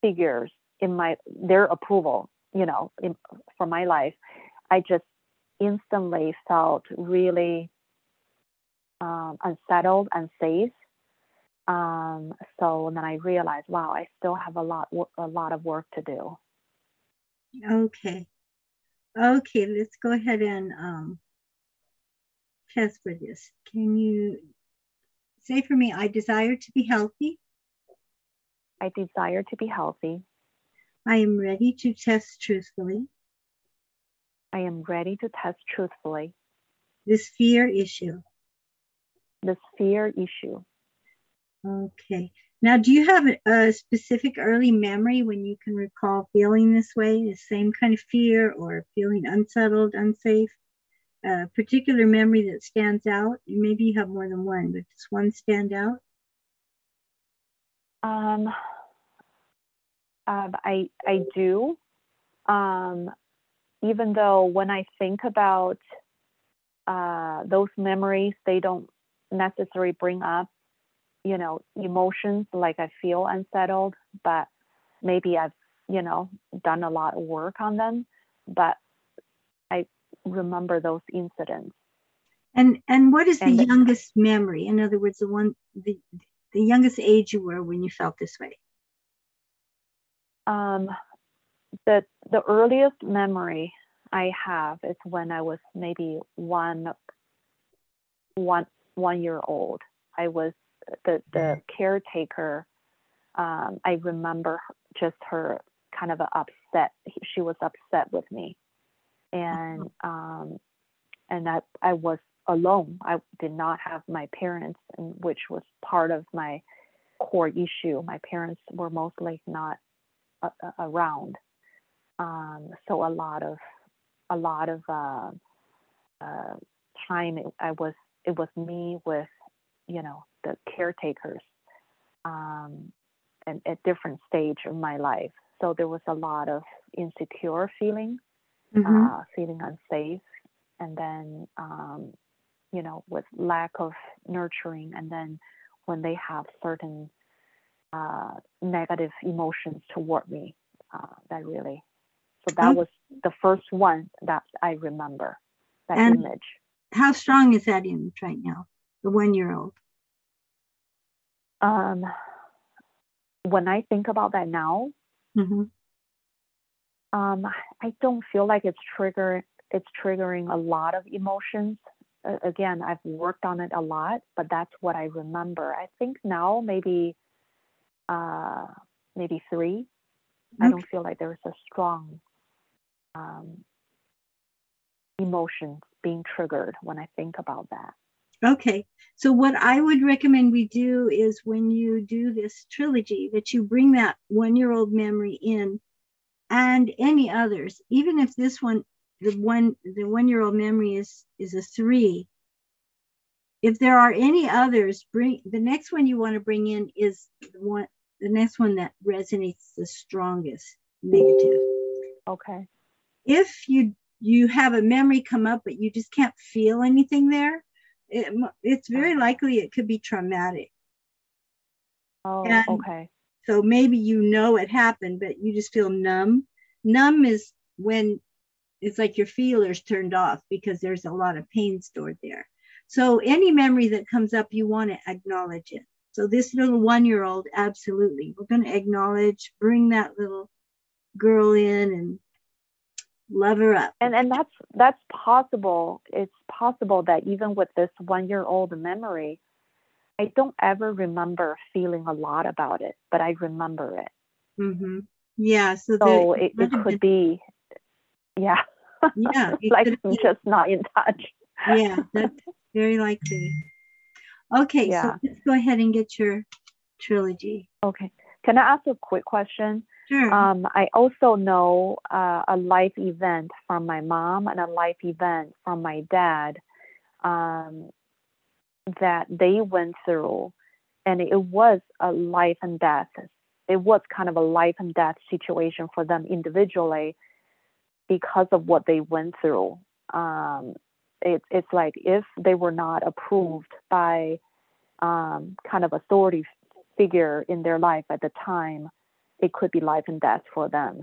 figures in my, their approval, you know, in, for my life. I just instantly felt really um, unsettled, unsafe. Um, so and then I realized, wow, I still have a lot, a lot of work to do. Okay. Okay, let's go ahead and um, test for this. Can you say for me, I desire to be healthy? I desire to be healthy. I am ready to test truthfully. I am ready to test truthfully. This fear issue. This fear issue. Okay. Now, do you have a specific early memory when you can recall feeling this way, the same kind of fear or feeling unsettled, unsafe, a particular memory that stands out? Maybe you have more than one, but does one stand out? Um, um, I, I do. Um, even though when I think about uh, those memories, they don't necessarily bring up, you know, emotions, like I feel unsettled, but maybe I've, you know, done a lot of work on them, but I remember those incidents. And and what is and the youngest memory? In other words, the one, the, the youngest age you were when you felt this way? Um, the, the earliest memory I have is when I was maybe one, one, one year old. I was The, the caretaker, um, I remember just her kind of upset. She was upset with me, and um, and I I was alone. I did not have my parents, and which was part of my core issue. My parents were mostly not a, a, around, um, so a lot of a lot of uh, uh, time it, I was it was me with, you know, the caretakers, um, and at different stage of my life. So there was a lot of insecure feeling, mm-hmm. uh, feeling unsafe, and then, um, you know, with lack of nurturing. And then when they have certain uh, negative emotions toward me, uh, that really, so that was the first one that I remember, that and image. How strong is that image right now, the one-year-old? Um, when I think about that now, mm-hmm. um, I don't feel like it's trigger. It's triggering a lot of emotions. Uh, again, I've worked on it a lot, but that's what I remember. I think now maybe, uh, maybe three, Okay. I don't feel like there is a strong um, emotion being triggered when I think about that. Okay. So what I would recommend we do is when you do this trilogy, that you bring that one-year-old memory in and any others, even if this one, the one, the one-year-old memory is, is a three. If there are any others, bring the next one you want to bring in is the one, the next one that resonates the strongest negative. Okay. If you, you have a memory come up, but you just can't feel anything there, It, it's very likely it could be traumatic. Oh, and okay. So maybe you know it happened, but you just feel numb. Numb is when it's like your feelers turned off because there's a lot of pain stored there. So any memory that comes up, you want to acknowledge it. So this little one-year-old, absolutely. We're going to acknowledge, bring that little girl in and love her up. And and that's that's possible. It's possible that even with this one-year-old memory, I don't ever remember feeling a lot about it, but I remember it. Mm-hmm. Yeah. So, so it, it could be, yeah. Yeah. Like I'm just not in touch. Yeah, that's very likely. Okay, yeah. So let's go ahead and get your trilogy. Okay. Can I ask a quick question? Sure. Um, I also know uh, a life event from my mom and a life event from my dad um, that they went through. And it was a life and death. It was kind of a life and death situation for them individually because of what they went through. Um, it, it's like if they were not approved by um, kind of authority figure in their life at the time, it could be life and death for them.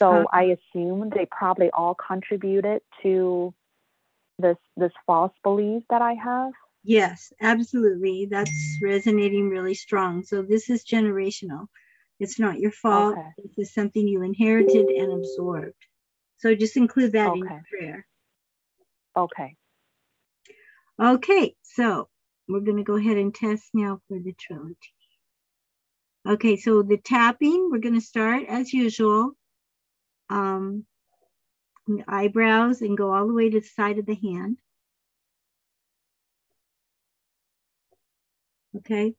So okay. I assume they probably all contributed to this this false belief that I have. Yes, absolutely. That's resonating really strong. So this is generational. It's not your fault. Okay. This is something you inherited and absorbed. So just include that okay. in your prayer. Okay. Okay, so we're going to go ahead and test now for the trilogy. Okay, so the tapping, we're going to start as usual, um, the eyebrows and go all the way to the side of the hand. Okay.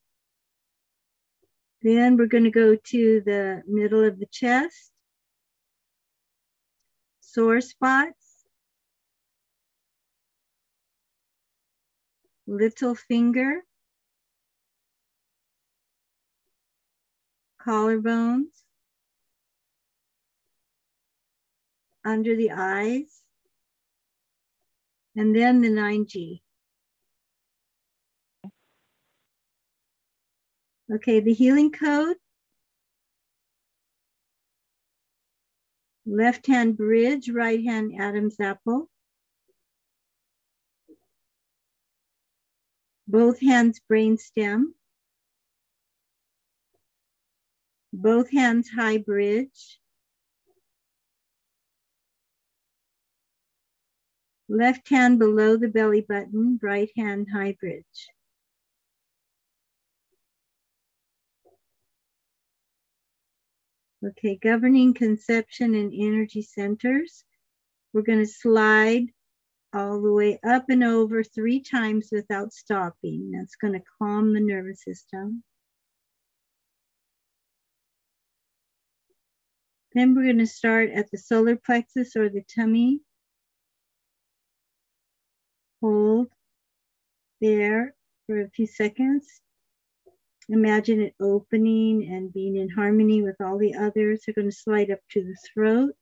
Then we're going to go to the middle of the chest, sore spots, little finger, collarbones, under the eyes, and then the nine G. Okay, the healing code, left hand bridge, right hand Adam's apple, both hands brainstem, both hands high bridge, left hand below the belly button, right hand high bridge. Okay, governing conception and energy centers. We're going to slide all the way up and over three times without stopping. That's going to calm the nervous system. Then we're going to start at the solar plexus or the tummy. Hold there for a few seconds. Imagine it opening and being in harmony with all the others. They're going to slide up to the throat.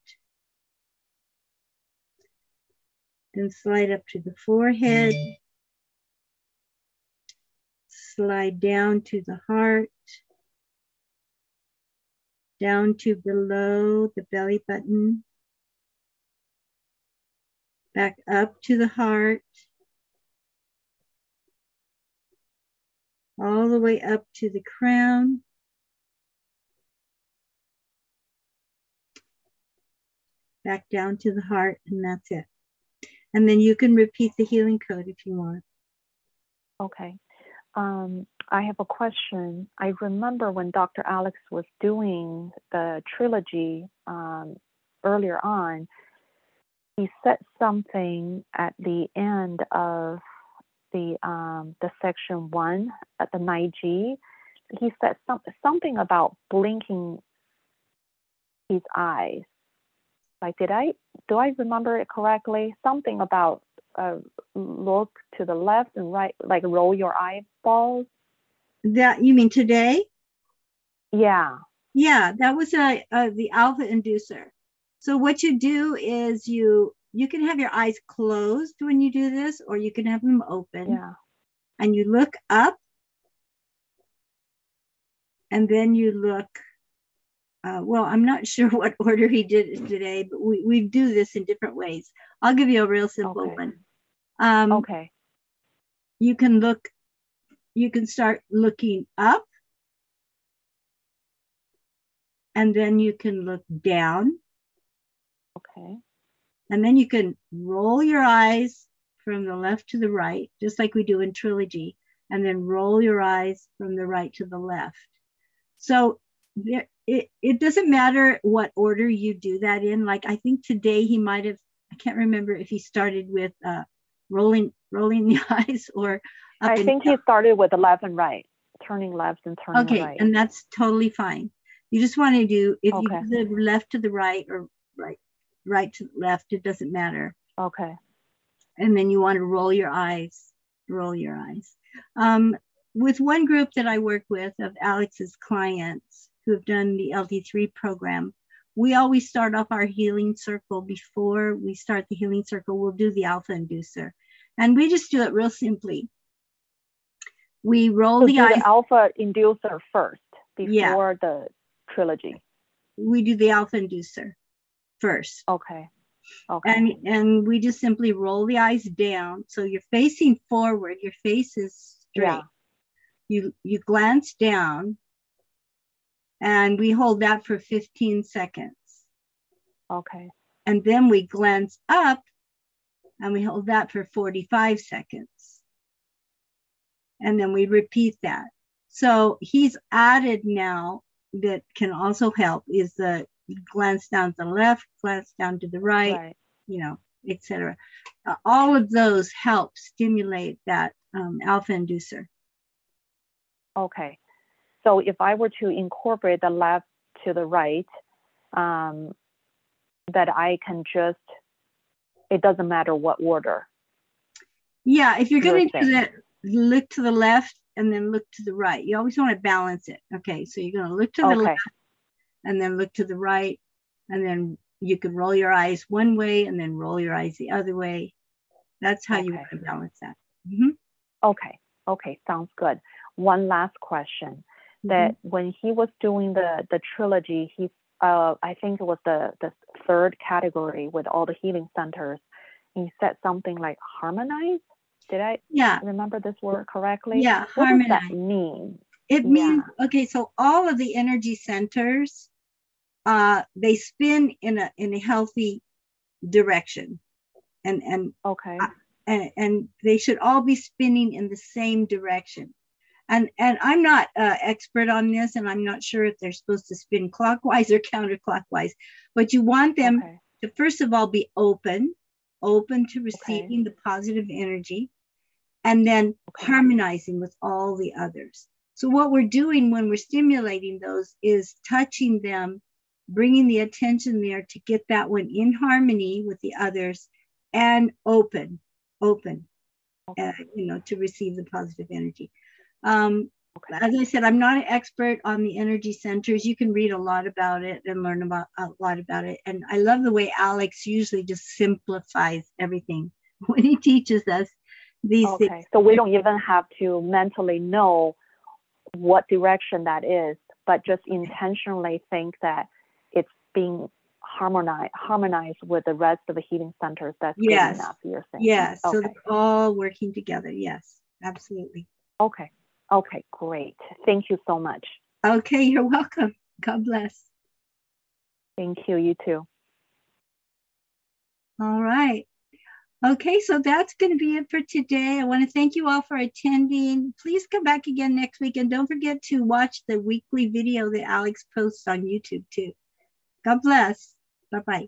Then slide up to the forehead. Slide down to the heart. Down to below the belly button, back up to the heart, all the way up to the crown, back down to the heart, and that's it. And then you can repeat the healing code if you want. Okay. Um, I have a question. I remember when Doctor Alex was doing the trilogy um, earlier on, he said something at the end of the um, the section one at the nine G. He said some, something about blinking his eyes. Like, did I do I remember it correctly? Something about uh, look to the left and right, like roll your eyeballs. That you mean today? Yeah. Yeah, that was a, a the alpha inducer. So what you do is you you can have your eyes closed when you do this, or you can have them open. Yeah. And you look up, and then you look. Uh, well, I'm not sure what order he did it today, but we, we do this in different ways. I'll give you a real simple okay. one. Um, okay. You can look. You can start looking up, and then you can look down. Okay. And then you can roll your eyes from the left to the right, just like we do in trilogy, and then roll your eyes from the right to the left. So there, it, it doesn't matter what order you do that in. Like, I think today he might have, I can't remember if he started with uh, rolling rolling the eyes or... I think he started with the left and right, turning left and turning okay, right. Okay, and that's totally fine. You just want to do, if okay. you do the left to the right or right, right to left, it doesn't matter. Okay. And then you want to roll your eyes, roll your eyes. Um, with one group that I work with of Alex's clients who have done the L D three program, we always start off our healing circle. Before we start the healing circle, we'll do the alpha inducer. And we just do it real simply. We roll so the eyes. The alpha inducer first before yeah. the trilogy. We do the alpha inducer first. Okay. Okay. And and we just simply roll the eyes down. So you're facing forward. Your face is straight. Yeah. You you glance down, and we hold that for fifteen seconds. Okay. And then we glance up, and we hold that for forty-five seconds. And then we repeat that. So he's added now that can also help is the glance down to the left, glance down to the right, right. you know, et cetera. Uh, all of those help stimulate that um, alpha inducer. Okay. So if I were to incorporate the left to the right, um, that I can just, it doesn't matter what order. Yeah. If you're going to do that, look to the left and then look to the right. You always want to balance it. Okay, so you're going to look to the okay. left and then look to the right. And then you can roll your eyes one way and then roll your eyes the other way. That's how okay. you want to balance that. Mm-hmm. Okay, okay, sounds good. One last question. Mm-hmm. That when he was doing the, the trilogy, he uh, I think it was the, the third category with all the healing centers. He said something like harmonize. Did I yeah. remember this word correctly? Yeah, what harmonize. Does that mean? It yeah. means, okay, so all of the energy centers, uh, they spin in a in a healthy direction. And and okay. Uh, and, and they should all be spinning in the same direction. And and I'm not uh, expert on this, and I'm not sure if they're supposed to spin clockwise or counterclockwise, but you want them okay. to, first of all, be open. open to receiving okay. the positive energy, and then okay. harmonizing with all the others. So what we're doing when we're stimulating those is touching them, bringing the attention there to get that one in harmony with the others and open, open, okay. uh, you know, to receive the positive energy. Um, okay. As I said, I'm not an expert on the energy centers. You can read a lot about it and learn about a lot about it. And I love the way Alex usually just simplifies everything when he teaches us these okay. things. So we don't even have to mentally know what direction that is, but just intentionally think that it's being harmonized, harmonized with the rest of the healing centers. That's yes. good enough, you're saying. Yes, okay. so they're all working together. Yes, absolutely. Okay. Okay, great. Thank you so much. Okay, you're welcome. God bless. Thank you, you too. All right. Okay, so that's going to be it for today. I want to thank you all for attending. Please come back again next week, and don't forget to watch the weekly video that Alex posts on YouTube too. God bless. Bye-bye.